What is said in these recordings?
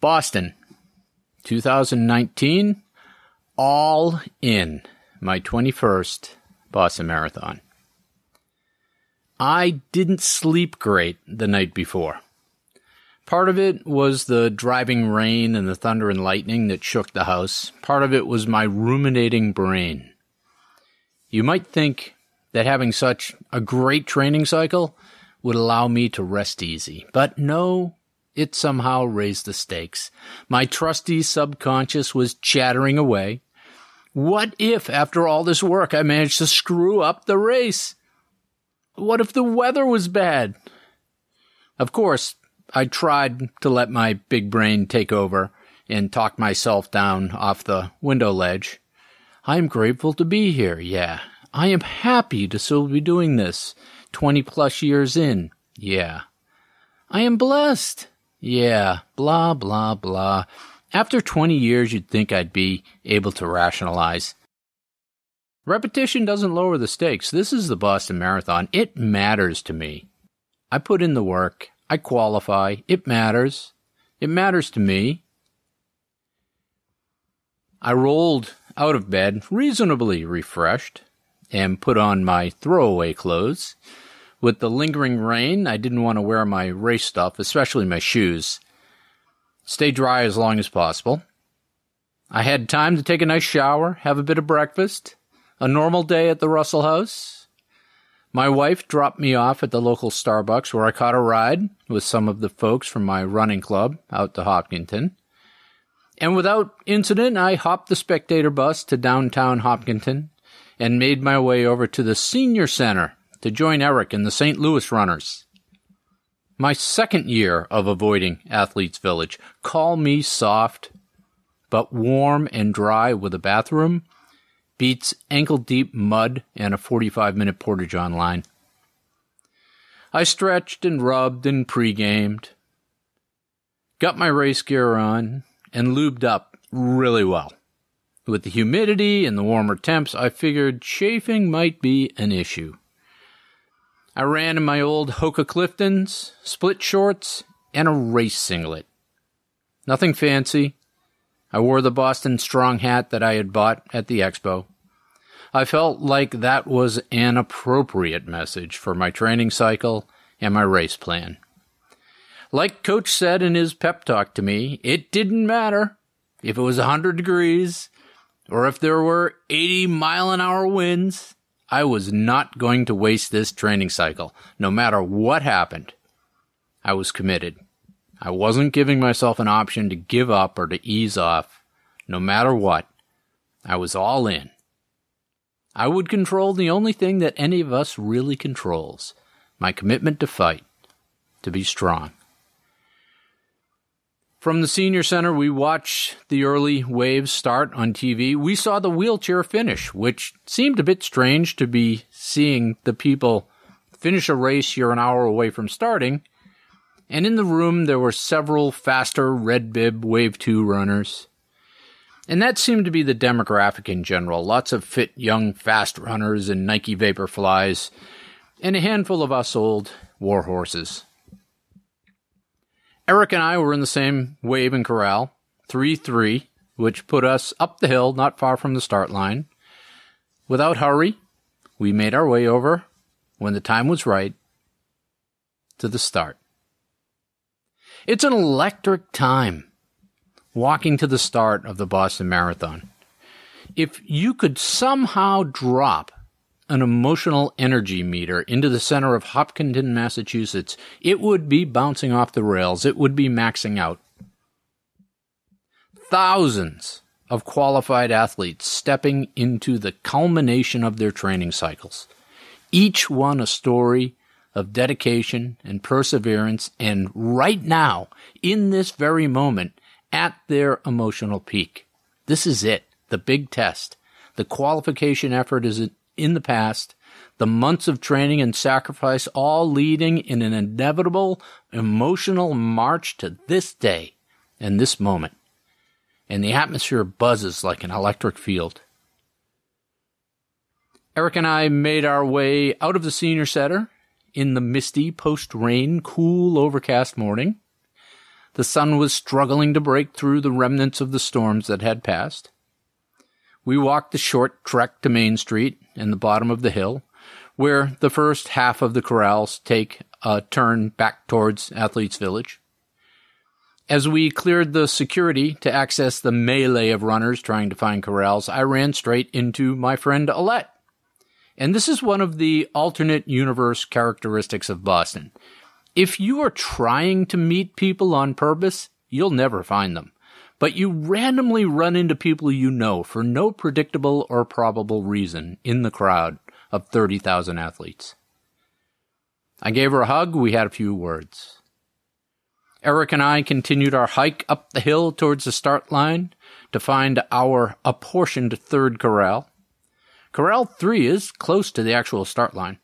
Boston, 2019, all in my 21st Boston Marathon. I didn't sleep great the night before. Part of it was the driving rain and the thunder and lightning that shook the house. Part of it was my ruminating brain. You might think that having such a great training cycle would allow me to rest easy, but no, it somehow raised the stakes. My trusty subconscious was chattering away. What if, after all this work, I managed to screw up the race? What if the weather was bad? Of course, I tried to let my big brain take over and talk myself down off the window ledge. I am grateful to be here, yeah. I am happy to still be doing this 20-plus years in, yeah. I am blessed, yeah, blah, blah, blah. After 20 years, you'd think I'd be able to rationalize. Repetition doesn't lower the stakes. This is the Boston Marathon. It matters to me. I put in the work. I qualify. It matters. It matters to me. I rolled out of bed, reasonably refreshed, and put on my throwaway clothes. With the lingering rain, I didn't want to wear my race stuff, especially my shoes. Stay dry as long as possible. I had time to take a nice shower, have a bit of breakfast, a normal day at the Russell house. My wife dropped me off at the local Starbucks where I caught a ride with some of the folks from my running club out to Hopkinton. And without incident, I hopped the spectator bus to downtown Hopkinton and made my way over to the senior center to join Eric and the St. Louis runners. My second year of avoiding Athletes' Village. Call me soft, but warm and dry with a bathroom beats ankle-deep mud and a 45-minute portage online. I stretched and rubbed and pre-gamed, got my race gear on, and lubed up really well. With the humidity and the warmer temps, I figured chafing might be an issue. I ran in my old Hoka Cliftons, split shorts, and a race singlet. Nothing fancy. I wore the Boston Strong hat that I had bought at the expo. I felt like that was an appropriate message for my training cycle and my race plan. Like Coach said in his pep talk to me, it didn't matter if it was 100 degrees or if there were 80-mile-an-hour winds. I was not going to waste this training cycle. No matter what happened, I was committed. I wasn't giving myself an option to give up or to ease off. No matter what, I was all in. I would control the only thing that any of us really controls, my commitment to fight, to be strong. From the senior center, we watched the early waves start on TV. We saw the wheelchair finish, which seemed a bit strange to be seeing the people finish a race you're an hour away from starting. And in the room, there were several faster red bib Wave 2 runners. And that seemed to be the demographic in general. Lots of fit, young, fast runners and Nike Vaporflies, and a handful of us old war horses. Eric and I were in the same wave and corral, 3-3, which put us up the hill not far from the start line. Without hurry, we made our way over, when the time was right, to the start. It's an electric time, walking to the start of the Boston Marathon. If you could somehow drop an emotional energy meter into the center of Hopkinton, Massachusetts, it would be bouncing off the rails. It would be maxing out. Thousands of qualified athletes stepping into the culmination of their training cycles, each one a story of dedication and perseverance, and right now, in this very moment, at their emotional peak. This is it, the big test. The qualification effort is in the past, the months of training and sacrifice all leading in an inevitable emotional march to this day and this moment. And the atmosphere buzzes like an electric field. Eric and I made our way out of the senior center in the misty, post-rain, cool, overcast morning. The sun was struggling to break through the remnants of the storms that had passed. We walked the short trek to Main Street and the bottom of the hill, where the first half of the corrals take a turn back towards Athletes' Village. As we cleared the security to access the melee of runners trying to find corrals, I ran straight into my friend Alette. And this is one of the alternate universe characteristics of Boston. If you are trying to meet people on purpose, you'll never find them. But you randomly run into people you know for no predictable or probable reason in the crowd of 30,000 athletes. I gave her a hug. We had a few words. Eric and I continued our hike up the hill towards the start line to find our apportioned third corral. Corral 3 is close to the actual start line.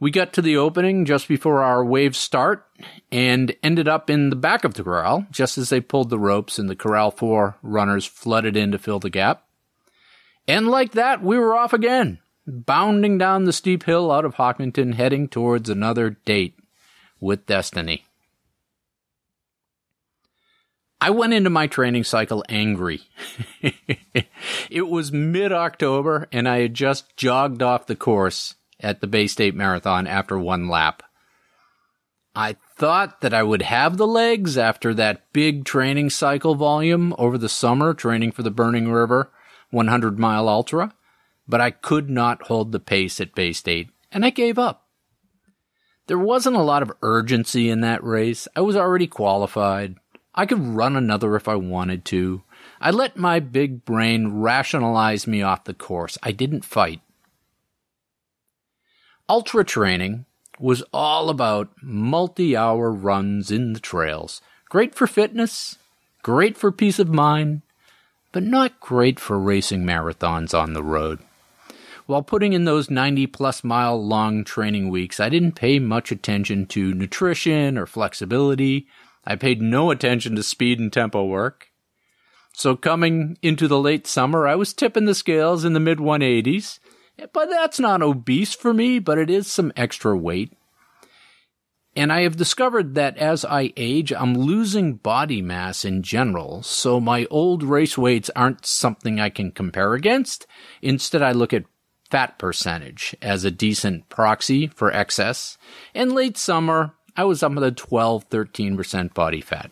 We got to the opening just before our wave start and ended up in the back of the corral just as they pulled the ropes and the Corral 4 runners flooded in to fill the gap. And like that, we were off again, bounding down the steep hill out of Hopkinton, heading towards another date with destiny. I went into my training cycle angry. It was mid-October, and I had just jogged off the course at the Bay State Marathon after one lap. I thought that I would have the legs after that big training cycle volume over the summer, training for the Burning River 100-mile ultra, but I could not hold the pace at Bay State, and I gave up. There wasn't a lot of urgency in that race. I was already qualified. I could run another if I wanted to. I let my big brain rationalize me off the course. I didn't fight. Ultra training was all about multi-hour runs in the trails. Great for fitness, great for peace of mind, but not great for racing marathons on the road. While putting in those 90-plus mile long training weeks, I didn't pay much attention to nutrition or flexibility. I paid no attention to speed and tempo work. So coming into the late summer, I was tipping the scales in the mid-180s. But that's not obese for me, but it is some extra weight. And I have discovered that as I age, I'm losing body mass in general, so my old race weights aren't something I can compare against. Instead, I look at fat percentage as a decent proxy for excess. And late summer, I was up to 12, 13% body fat.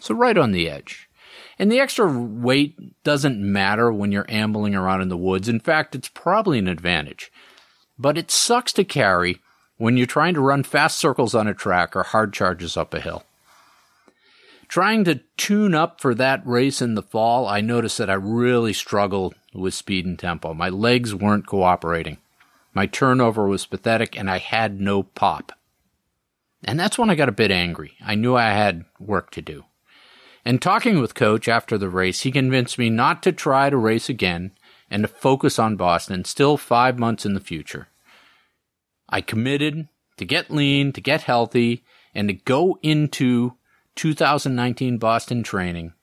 So right on the edge. And the extra weight doesn't matter when you're ambling around in the woods. In fact, it's probably an advantage. But it sucks to carry when you're trying to run fast circles on a track or hard charges up a hill. Trying to tune up for that race in the fall, I noticed that I really struggled with speed and tempo. My legs weren't cooperating. My turnover was pathetic, and I had no pop. And that's when I got a bit angry. I knew I had work to do. And talking with Coach after the race, he convinced me not to try to race again and to focus on Boston, still 5 months in the future. I committed to get lean, to get healthy, and to go into 2019 Boston training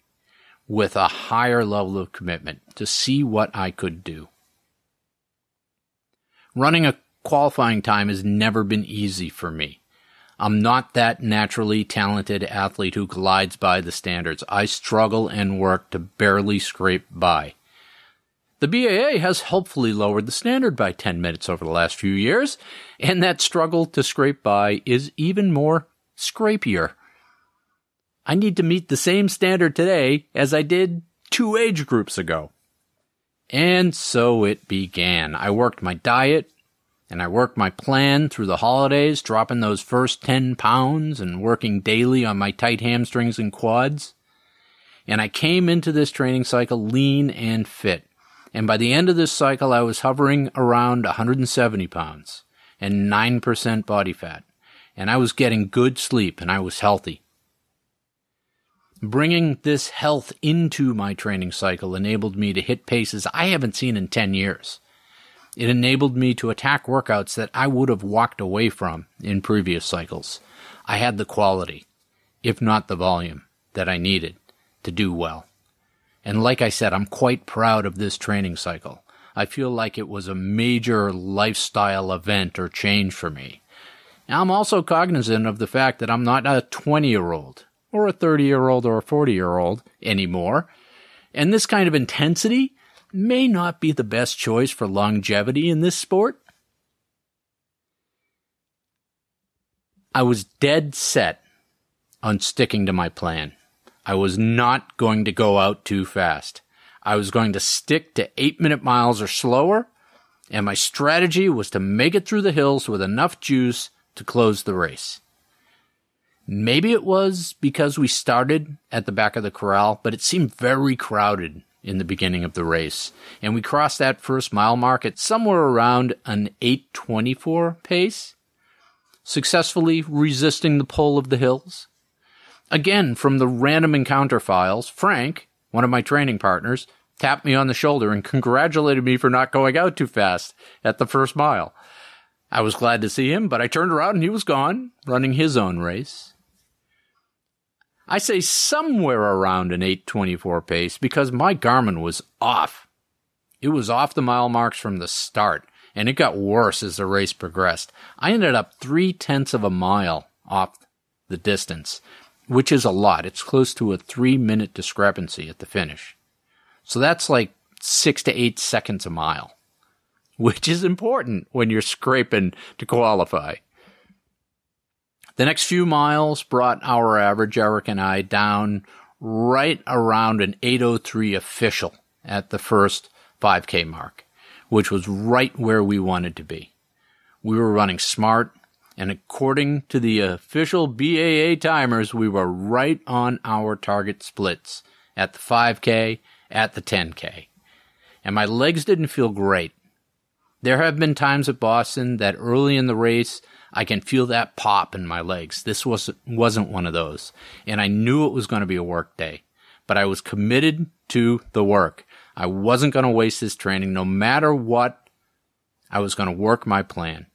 with a higher level of commitment to see what I could do. Running a qualifying time has never been easy for me. I'm not that naturally talented athlete who glides by the standards. I struggle and work to barely scrape by. The BAA has helpfully lowered the standard by 10 minutes over the last few years, and that struggle to scrape by is even more scrapier. I need to meet the same standard today as I did 2 age groups ago. And so it began. I worked my diet, and I worked my plan through the holidays, dropping those first 10 pounds and working daily on my tight hamstrings and quads. And I came into this training cycle lean and fit. And by the end of this cycle, I was hovering around 170 pounds and 9% body fat. And I was getting good sleep and I was healthy. Bringing this health into my training cycle enabled me to hit paces I haven't seen in 10 years. It enabled me to attack workouts that I would have walked away from in previous cycles. I had the quality, if not the volume, that I needed to do well. And like I said, I'm quite proud of this training cycle. I feel like it was a major lifestyle event or change for me. Now, I'm also cognizant of the fact that I'm not a 20-year-old or a 30-year-old or a 40-year-old anymore. And this kind of intensity may not be the best choice for longevity in this sport. I was dead set on sticking to my plan. I was not going to go out too fast. I was going to stick to 8-minute miles or slower, and my strategy was to make it through the hills with enough juice to close the race. Maybe it was because we started at the back of the corral, but it seemed very crowded in the beginning of the race, and we crossed that first mile mark at somewhere around an 8:24 pace, successfully resisting the pull of the hills. Again, from the random encounter files, Frank, one of my training partners, tapped me on the shoulder and congratulated me for not going out too fast at the first mile. I was glad to see him, but I turned around and he was gone, running his own race. I say somewhere around an 8:24 pace because my Garmin was off. It was off the mile marks from the start, and it got worse as the race progressed. I ended up 0.3 miles off the distance, which is a lot. It's close to a 3-minute discrepancy at the finish. So that's like 6 to 8 seconds a mile, which is important when you're scraping to qualify. The next few miles brought our average, Eric and I, down right around an 8:03 official at the first 5K mark, which was right where we wanted to be. We were running smart, and according to the official BAA timers, we were right on our target splits at the 5K, at the 10K. And my legs didn't feel great. There have been times at Boston that early in the race, I can feel that pop in my legs. This wasn't one of those. And I knew it was going to be a work day. But I was committed to the work. I wasn't going to waste this training. No matter what, I was going to work my plan.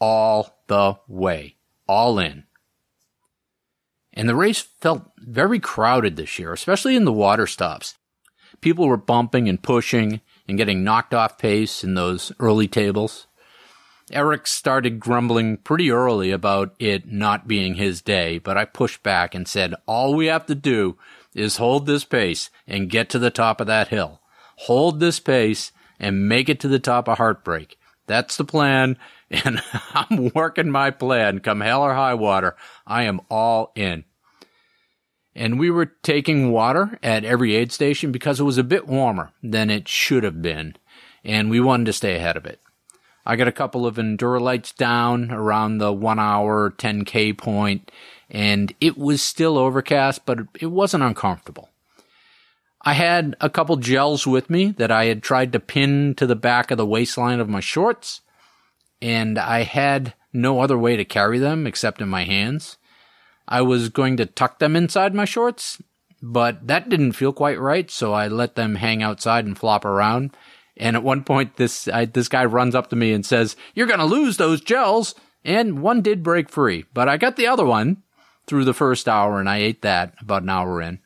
All the way. All in. And the race felt very crowded this year, especially in the water stops. People were bumping and pushing and getting knocked off pace in those early tables. Eric started grumbling pretty early about it not being his day, but I pushed back and said, all we have to do is hold this pace and get to the top of that hill. Hold this pace and make it to the top of Heartbreak. That's the plan, and I'm working my plan. Come hell or high water, I am all in. And we were taking water at every aid station because it was a bit warmer than it should have been, and we wanted to stay ahead of it. I got a couple of Enduralites down around the 1 hour 10K point, and it was still overcast, but it wasn't uncomfortable. I had a couple gels with me that I had tried to pin to the back of the waistline of my shorts, and I had no other way to carry them except in my hands. I was going to tuck them inside my shorts, but that didn't feel quite right, so I let them hang outside and flop around. And at one point, this guy runs up to me and says, "You're going to lose those gels." And one did break free, but I got the other one through the first hour, and I ate that about an hour in.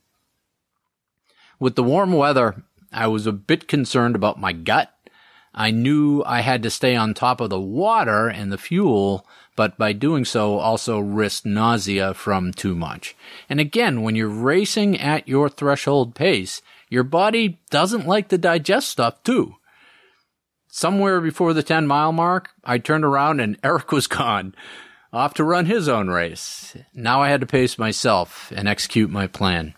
With the warm weather, I was a bit concerned about my gut. I knew I had to stay on top of the water and the fuel, but by doing so, also risked nausea from too much. And again, when you're racing at your threshold pace, your body doesn't like to digest stuff, too. Somewhere before the 10-mile mark, I turned around and Eric was gone, off to run his own race. Now I had to pace myself and execute my plan.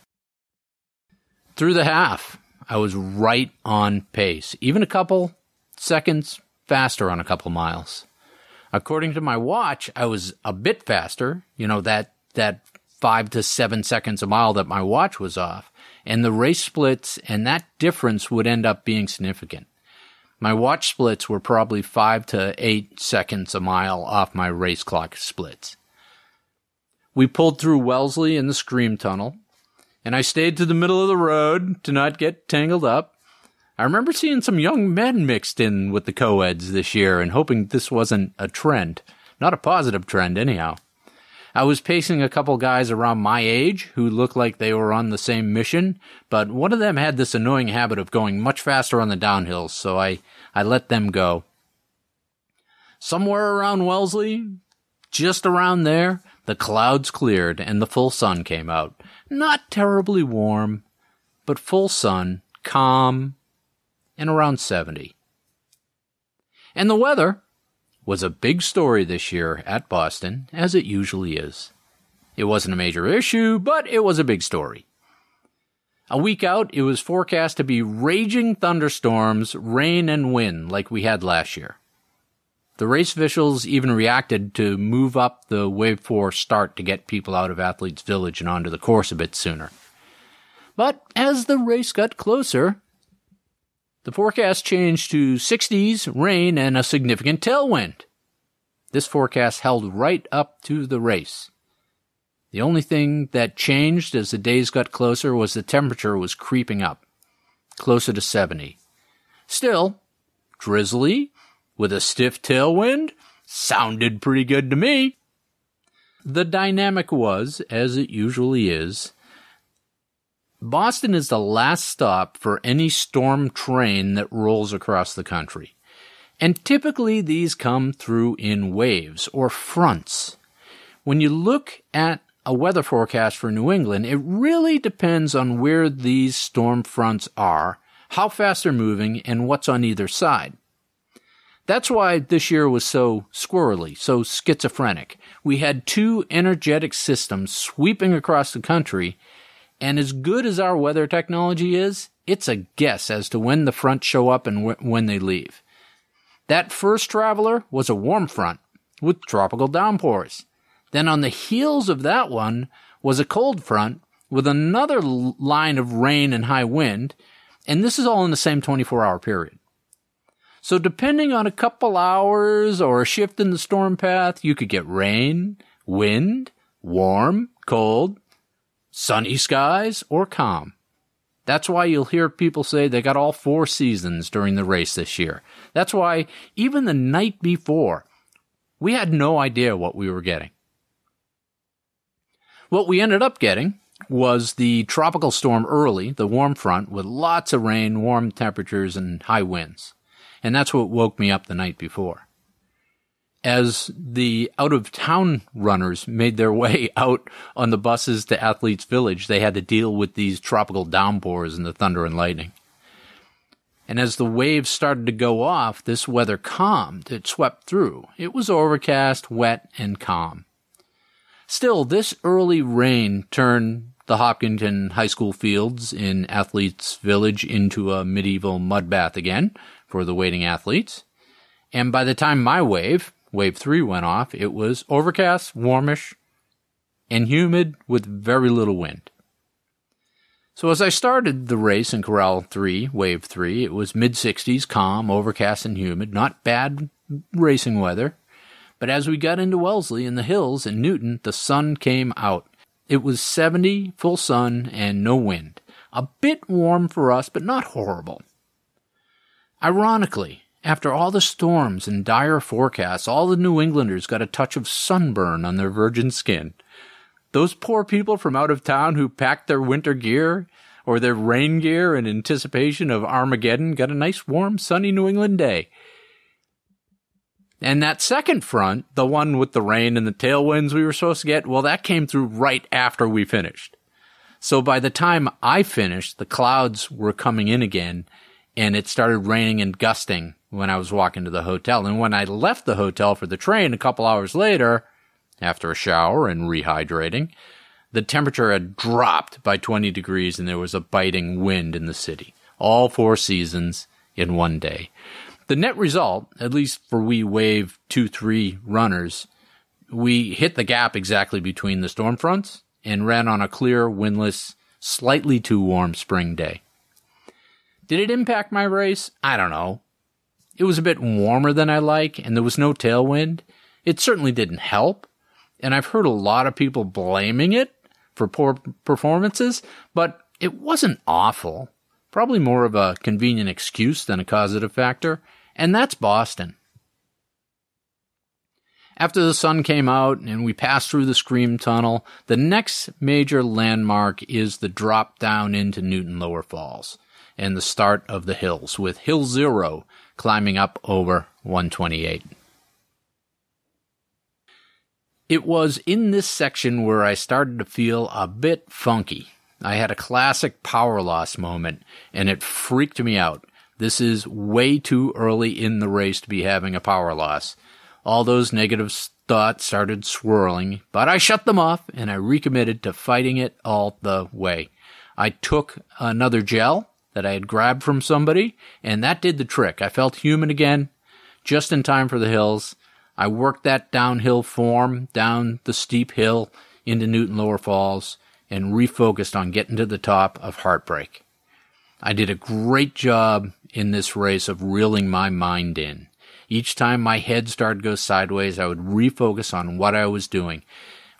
Through the half, I was right on pace, even a couple seconds faster on a couple miles. According to my watch, I was a bit faster, you know, that 5 to 7 seconds a mile that my watch was off. And the race splits and that difference would end up being significant. My watch splits were probably 5 to 8 seconds a mile off my race clock splits. We pulled through Wellesley in the Scream Tunnel, and I stayed to the middle of the road to not get tangled up. I remember seeing some young men mixed in with the co-eds this year and hoping this wasn't a trend. Not a positive trend, anyhow. I was pacing a couple guys around my age who looked like they were on the same mission, but one of them had this annoying habit of going much faster on the downhills, so I let them go. Somewhere around Wellesley, just around there, The clouds cleared and the full sun came out. Not terribly warm, but full sun, calm, and around 70. And the weather was a big story this year at Boston, as it usually is. It wasn't a major issue, but it was a big story. A week out, it was forecast to be raging thunderstorms, rain, and wind like we had last year. The race officials even reacted to move up the Wave 4 start to get people out of Athletes' Village and onto the course a bit sooner. But as the race got closer, the forecast changed to 60s, rain, and a significant tailwind. This forecast held right up to the race. The only thing that changed as the days got closer was the temperature was creeping up, closer to 70. Still, drizzly, with a stiff tailwind, sounded pretty good to me. The dynamic was, as it usually is, Boston is the last stop for any storm train that rolls across the country. And typically these come through in waves or fronts. When you look at a weather forecast for New England, it really depends on where these storm fronts are, how fast they're moving, and what's on either side. That's why this year was so squirrely, so schizophrenic. We had two energetic systems sweeping across the country, and as good as our weather technology is, it's a guess as to when the fronts show up and when they leave. That first traveler was a warm front with tropical downpours. Then on the heels of that one was a cold front with another line of rain and high wind, and this is all in the same 24-hour period. So depending on a couple hours or a shift in the storm path, you could get rain, wind, warm, cold, sunny skies, or calm. That's why you'll hear people say they got all four seasons during the race this year. That's why even the night before, we had no idea what we were getting. What we ended up getting was the tropical storm early, the warm front, with lots of rain, warm temperatures, and high winds. And that's what woke me up the night before. As the out-of-town runners made their way out on the buses to Athletes' Village, they had to deal with these tropical downpours and the thunder and lightning. And as the waves started to go off, this weather calmed. It swept through. It was overcast, wet, and calm. Still, this early rain turned the Hopkinton High School fields in Athletes' Village into a medieval mud bath again for the waiting athletes. And by the time my wave, Wave 3, went off, it was overcast, warmish, and humid with very little wind. So as I started the race in Corral 3, Wave 3, it was mid-60s, calm, overcast, and humid. Not bad racing weather. But as we got into Wellesley and the hills and Newton, the sun came out. It was 70, full sun, and no wind. A bit warm for us, but not horrible. Ironically, after all the storms and dire forecasts, all the New Englanders got a touch of sunburn on their virgin skin. Those poor people from out of town who packed their winter gear or their rain gear in anticipation of Armageddon got a nice, warm, sunny New England day. And that second front, the one with the rain and the tailwinds we were supposed to get, well, that came through right after we finished. So by the time I finished, the clouds were coming in again, and it started raining and gusting when I was walking to the hotel. And when I left the hotel for the train a couple hours later, after a shower and rehydrating, the temperature had dropped by 20 degrees, and there was a biting wind in the city. All four seasons in one day. The net result, at least for we Wave 2-3 runners, we hit the gap exactly between the storm fronts and ran on a clear, windless, slightly too warm spring day. Did it impact my race? I don't know. It was a bit warmer than I like, and there was no tailwind. It certainly didn't help, and I've heard a lot of people blaming it for poor performances, but it wasn't awful. Probably more of a convenient excuse than a causative factor. And that's Boston. After the sun came out and we passed through the Scream Tunnel, the next major landmark is the drop down into Newton Lower Falls and the start of the hills, with Hill Zero climbing up over 128. It was in this section where I started to feel a bit funky. I had a classic power loss moment, and it freaked me out. This is way too early in the race to be having a power loss. All those negative thoughts started swirling, but I shut them off, and I recommitted to fighting it all the way. I took another gel that I had grabbed from somebody, and that did the trick. I felt human again, just in time for the hills. I worked that downhill form down the steep hill into Newton Lower Falls and refocused on getting to the top of Heartbreak. I did a great job in this race of reeling my mind in. Each time my head started to go sideways, I would refocus on what I was doing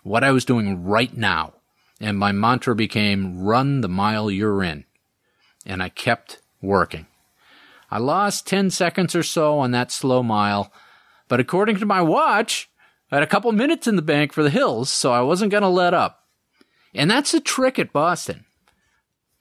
right now. And my mantra became, run the mile you're in. And I kept working. I lost 10 seconds or so on that slow mile, but according to my watch, I had a couple minutes in the bank for the hills, so I wasn't going to let up. And that's the trick at Boston.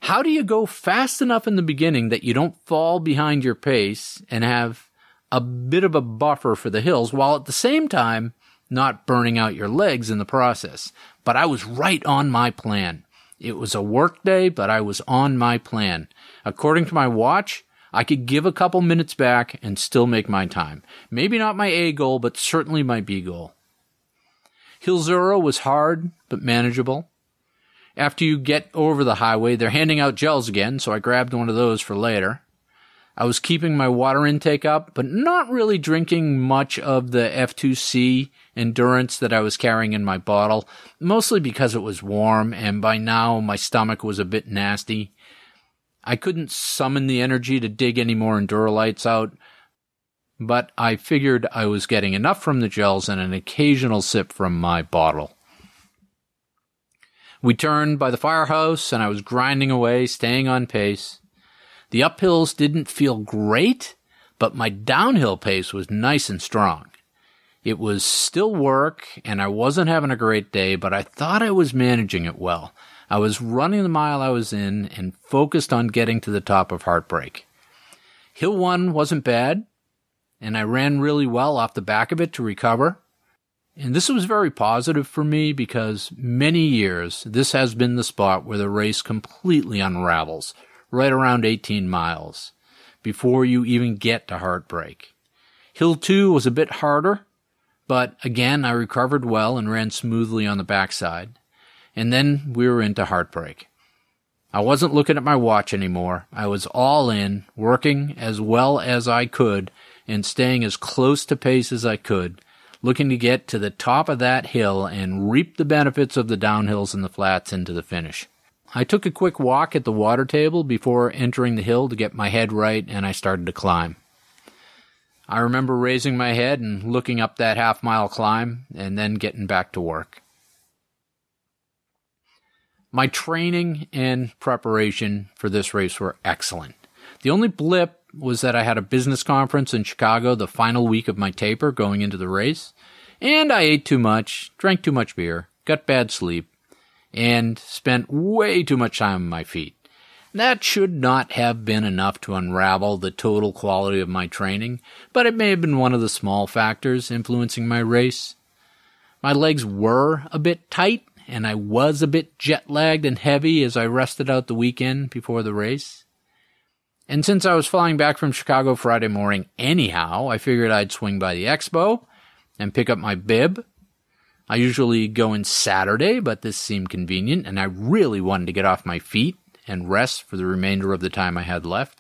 How do you go fast enough in the beginning that you don't fall behind your pace and have a bit of a buffer for the hills while at the same time not burning out your legs in the process? But I was right on my plan. It was a work day, but I was on my plan. According to my watch, I could give a couple minutes back and still make my time. Maybe not my A goal, but certainly my B goal. Hill Zero was hard, but manageable. After you get over the highway, they're handing out gels again, so I grabbed one of those for later. I was keeping my water intake up, but not really drinking much of the F2C Endurance that I was carrying in my bottle, mostly because it was warm, and by now my stomach was a bit nasty. I couldn't summon the energy to dig any more Enduralites out, but I figured I was getting enough from the gels and an occasional sip from my bottle. We turned by the firehouse, and I was grinding away, staying on pace. The uphills didn't feel great, but my downhill pace was nice and strong. It was still work, and I wasn't having a great day, but I thought I was managing it well. I was running the mile I was in and focused on getting to the top of Heartbreak. Hill 1 wasn't bad, and I ran really well off the back of it to recover. And this was very positive for me because many years this has been the spot where the race completely unravels, right around 18 miles, before you even get to Heartbreak. Hill 2 was a bit harder, but again, I recovered well and ran smoothly on the backside. And then we were into Heartbreak. I wasn't looking at my watch anymore. I was all in, working as well as I could and staying as close to pace as I could, looking to get to the top of that hill and reap the benefits of the downhills and the flats into the finish. I took a quick walk at the water table before entering the hill to get my head right, and I started to climb. I remember raising my head and looking up that half-mile climb, and then getting back to work. My training and preparation for this race were excellent. The only blip was that I had a business conference in Chicago the final week of my taper going into the race, and I ate too much, drank too much beer, got bad sleep, and spent way too much time on my feet. That should not have been enough to unravel the total quality of my training, but it may have been one of the small factors influencing my race. My legs were a bit tight, and I was a bit jet-lagged and heavy as I rested out the weekend before the race. And since I was flying back from Chicago Friday morning anyhow, I figured I'd swing by the expo and pick up my bib. I usually go in Saturday, but this seemed convenient, and I really wanted to get off my feet and rest for the remainder of the time I had left.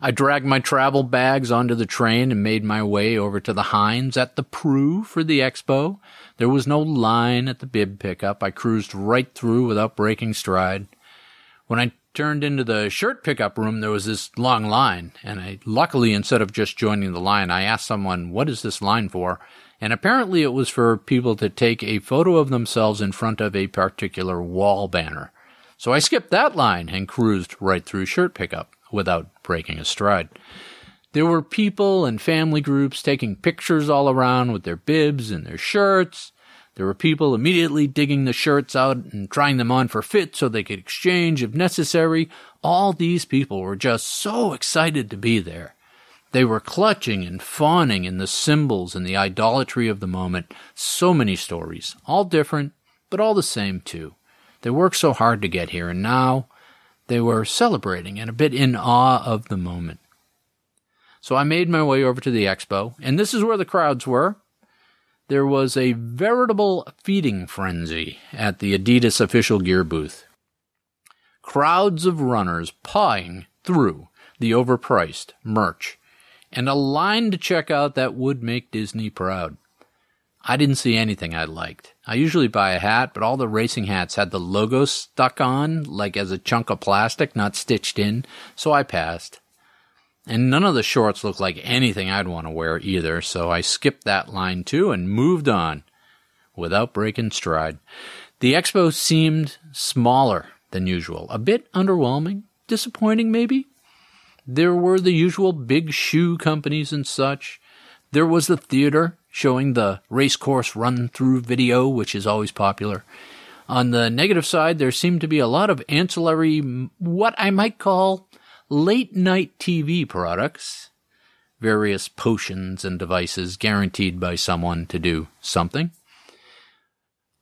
I dragged my travel bags onto the train and made my way over to the Hines at the Prue for the expo. There was no line at the bib pickup. I cruised right through without breaking stride. When I turned into the shirt pickup room, there was this long line, and I luckily, instead of just joining the line, I asked someone, "What is this line for?" And apparently it was for people to take a photo of themselves in front of a particular wall banner. So I skipped that line and cruised right through shirt pickup without breaking a stride. There were people and family groups taking pictures all around with their bibs and their shirts. There were people immediately digging the shirts out and trying them on for fit so they could exchange if necessary. All these people were just so excited to be there. They were clutching and fawning in the symbols and the idolatry of the moment. So many stories, all different, but all the same too. They worked so hard to get here, and now they were celebrating and a bit in awe of the moment. So I made my way over to the expo, and this is where the crowds were. There was a veritable feeding frenzy at the Adidas official gear booth. Crowds of runners pawing through the overpriced merch, and a line to check out that would make Disney proud. I didn't see anything I liked. I usually buy a hat, but all the racing hats had the logo stuck on, like as a chunk of plastic, not stitched in, so I passed. And none of the shorts looked like anything I'd want to wear either, so I skipped that line too and moved on without breaking stride. The expo seemed smaller than usual, a bit underwhelming, disappointing maybe. There were the usual big shoe companies and such. There was the theater showing the race course run-through video, which is always popular. On the negative side, there seemed to be a lot of ancillary, what I might call late-night TV products, various potions and devices guaranteed by someone to do something.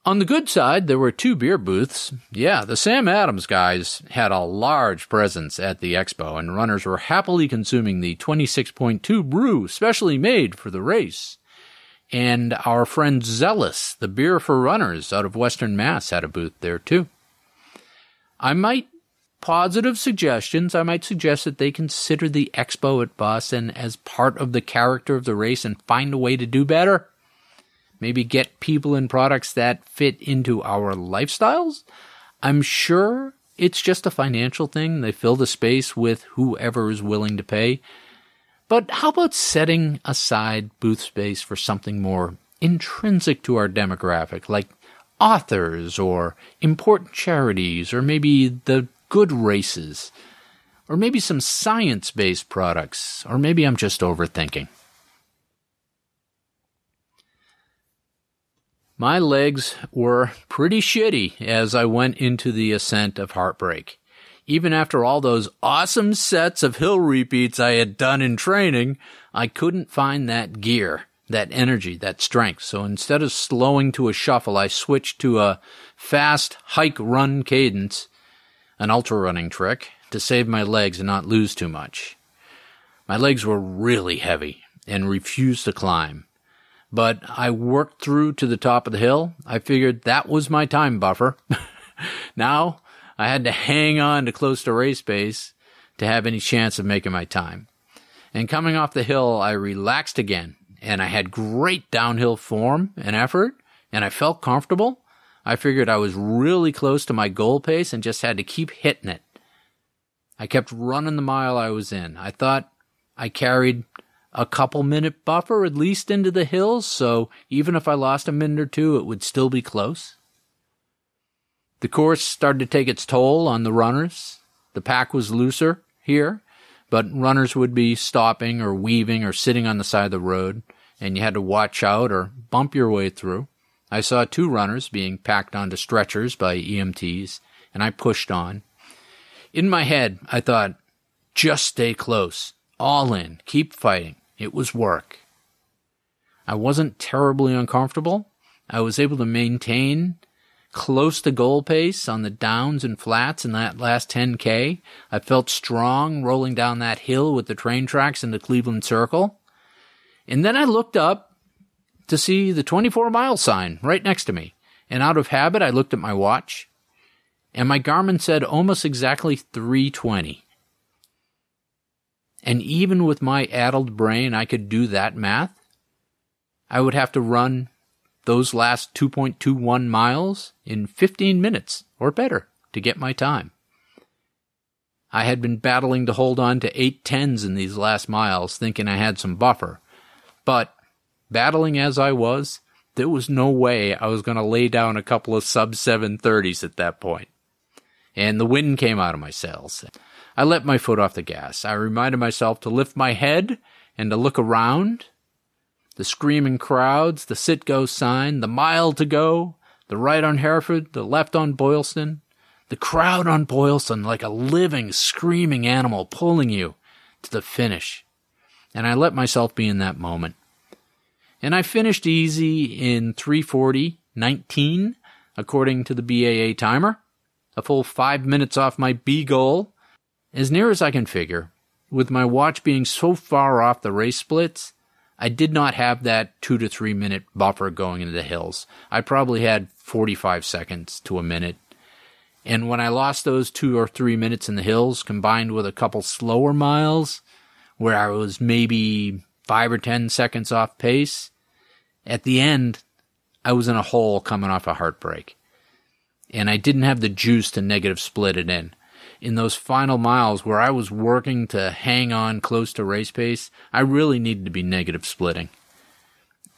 On the good side, there were two beer booths. Yeah, the Sam Adams guys had a large presence at the expo, and runners were happily consuming the 26.2 brew specially made for the race. And our friend Zealous, the beer for runners out of Western Mass, had a booth there too. I might suggest that they consider the expo at Boston as part of the character of the race and find a way to do better. Maybe get people and products that fit into our lifestyles? I'm sure it's just a financial thing. They fill the space with whoever is willing to pay. But how about setting aside booth space for something more intrinsic to our demographic, like authors or important charities or maybe the good races or maybe some science-based products, or maybe I'm just overthinking. My legs were pretty shitty as I went into the ascent of heartbreak. Even after all those awesome sets of hill repeats I had done in training, I couldn't find that gear, that energy, that strength. So instead of slowing to a shuffle, I switched to a fast hike-run cadence, an ultra-running trick, to save my legs and not lose too much. My legs were really heavy and refused to climb. But I worked through to the top of the hill. I figured that was my time buffer. Now I had to hang on to close to race pace to have any chance of making my time. And coming off the hill, I relaxed again, and I had great downhill form and effort, and I felt comfortable. I figured I was really close to my goal pace and just had to keep hitting it. I kept running the mile I was in. I thought I carried a couple-minute buffer at least into the hills, so even if I lost a minute or two, it would still be close. The course started to take its toll on the runners. The pack was looser here, but runners would be stopping or weaving or sitting on the side of the road, and you had to watch out or bump your way through. I saw two runners being packed onto stretchers by EMTs, and I pushed on. In my head, I thought, just stay close. All in. Keep fighting. It was work. I wasn't terribly uncomfortable. I was able to maintain close to goal pace on the downs and flats in that last 10K. I felt strong rolling down that hill with the train tracks into Cleveland Circle. And then I looked up to see the 24-mile sign right next to me. And out of habit, I looked at my watch. And my Garmin said almost exactly 3:20. And even with my addled brain, I could do that math. I would have to run those last 2.21 miles in 15 minutes or better to get my time. I had been battling to hold on to 8:10s in these last miles, thinking I had some buffer. But battling as I was, there was no way I was going to lay down a couple of sub-7:30s at that point. And the wind came out of my sails. I let my foot off the gas. I reminded myself to lift my head and to look around. The screaming crowds, the sit-go sign, the mile to go, the right on Hereford, the left on Boylston, the crowd on Boylston like a living, screaming animal pulling you to the finish. and I let myself be in that moment. And I finished easy in 3:40:19, according to the BAA timer, a full 5 minutes off my B goal, as near as I can figure. With my watch being so far off the race splits, I did not have that 2 to 3 minute buffer going into the hills. I probably had 45 seconds to a minute. And when I lost those 2 or 3 minutes in the hills, combined with a couple slower miles, where I was maybe 5 or 10 seconds off pace, at the end, I was in a hole coming off a heartbreak. And I didn't have the juice to negative split it in. In those final miles where I was working to hang on close to race pace, I really needed to be negative splitting.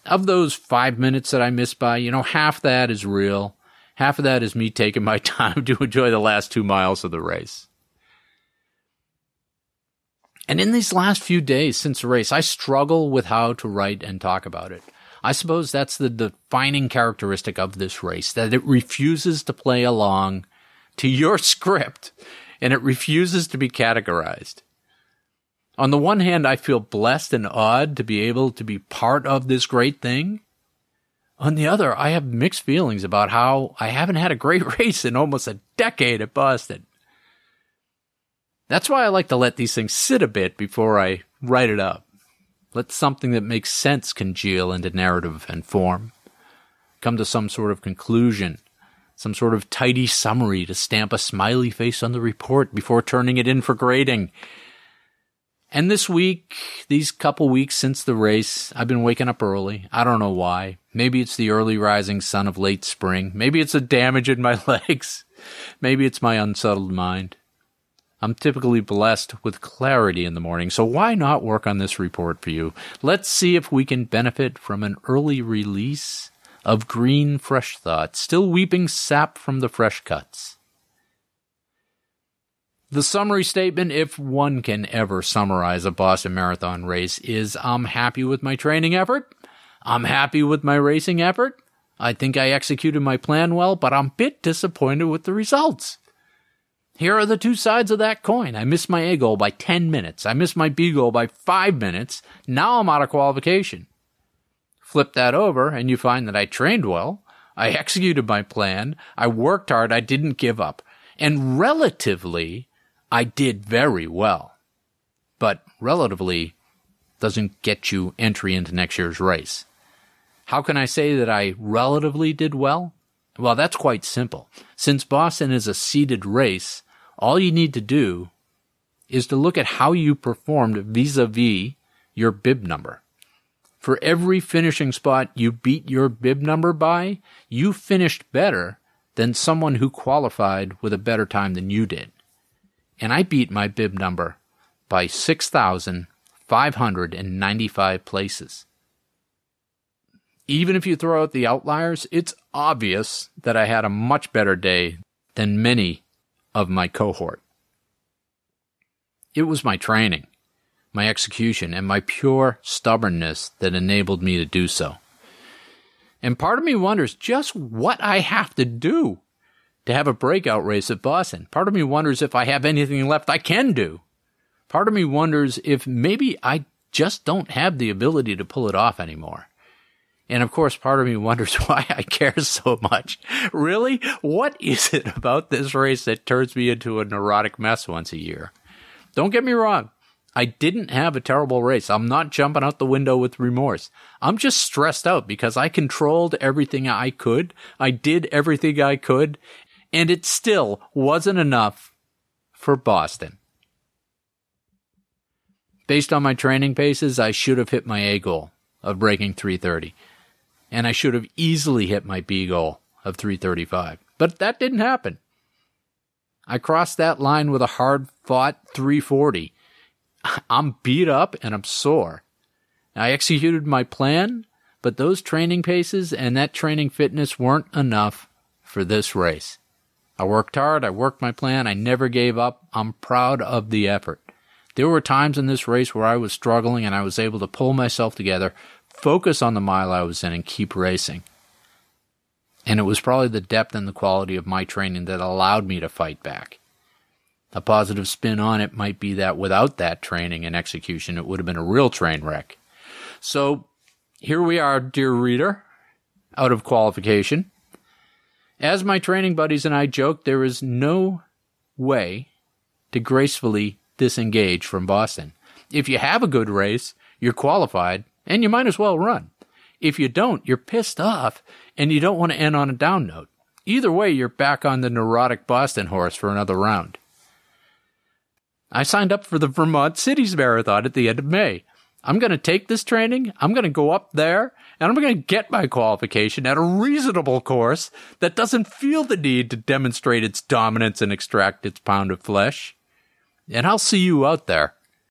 Of those 5 minutes that I missed by, half that is real. Half of that is me taking my time to enjoy the last 2 miles of the race. And in these last few days since the race, I struggle with how to write and talk about it. I suppose that's the defining characteristic of this race, that it refuses to play along to your script, and it refuses to be categorized. On the one hand, I feel blessed and awed to be able to be part of this great thing. On the other, I have mixed feelings about how I haven't had a great race in almost a decade at Boston. That's why I like to let these things sit a bit before I write it up. Let something that makes sense congeal into narrative and form. Come to some sort of conclusion. Some sort of tidy summary to stamp a smiley face on the report before turning it in for grading. And this week, these couple weeks since the race, I've been waking up early. I don't know why. Maybe it's the early rising sun of late spring. Maybe it's the damage in my legs. Maybe it's my unsettled mind. I'm typically blessed with clarity in the morning, so why not work on this report for you? Let's see if we can benefit from an early release of green fresh thoughts, still weeping sap from the fresh cuts. The summary statement, if one can ever summarize a Boston Marathon race, is I'm happy with my training effort. I'm happy with my racing effort. I think I executed my plan well, but I'm a bit disappointed with the results. Here are the two sides of that coin. I missed my A goal by 10 minutes. I missed my B goal by 5 minutes. Now I'm out of qualification. Flip that over, and you find that I trained well, I executed my plan, I worked hard, I didn't give up. And relatively, I did very well. But relatively doesn't get you entry into next year's race. How can I say that I relatively did well? Well, that's quite simple. Since Boston is a seeded race, all you need to do is to look at how you performed vis-a-vis your bib number. For every finishing spot you beat your bib number by, you finished better than someone who qualified with a better time than you did. And I beat my bib number by 6,595 places. Even if you throw out the outliers, it's obvious that I had a much better day than many of my cohort. It was my training, my execution, and my pure stubbornness that enabled me to do so. And part of me wonders just what I have to do to have a breakout race at Boston. Part of me wonders if I have anything left I can do. Part of me wonders if maybe I just don't have the ability to pull it off anymore. And of course, part of me wonders why I care so much. Really? What is it about this race that turns me into a neurotic mess once a year? Don't get me wrong. I didn't have a terrible race. I'm not jumping out the window with remorse. I'm just stressed out because I controlled everything I could. I did everything I could. And it still wasn't enough for Boston. Based on my training paces, I should have hit my A goal of breaking 3:30. And I should have easily hit my B goal of 3:35. But that didn't happen. I crossed that line with a hard-fought 3:40. I'm beat up and I'm sore. I executed my plan, but those training paces and that training fitness weren't enough for this race. I worked hard. I worked my plan. I never gave up. I'm proud of the effort. There were times in this race where I was struggling and I was able to pull myself together, focus on the mile I was in, and keep racing. And it was probably the depth and the quality of my training that allowed me to fight back. A positive spin on it might be that without that training and execution, it would have been a real train wreck. So here we are, dear reader, out of qualification. As my training buddies and I joked, there is no way to gracefully disengage from Boston. If you have a good race, you're qualified, and you might as well run. If you don't, you're pissed off, and you don't want to end on a down note. Either way, you're back on the neurotic Boston horse for another round. I signed up for the Vermont Cities Marathon at the end of May. I'm going to take this training, I'm going to go up there, and I'm going to get my qualification at a reasonable course that doesn't feel the need to demonstrate its dominance and extract its pound of flesh. And I'll see you out there.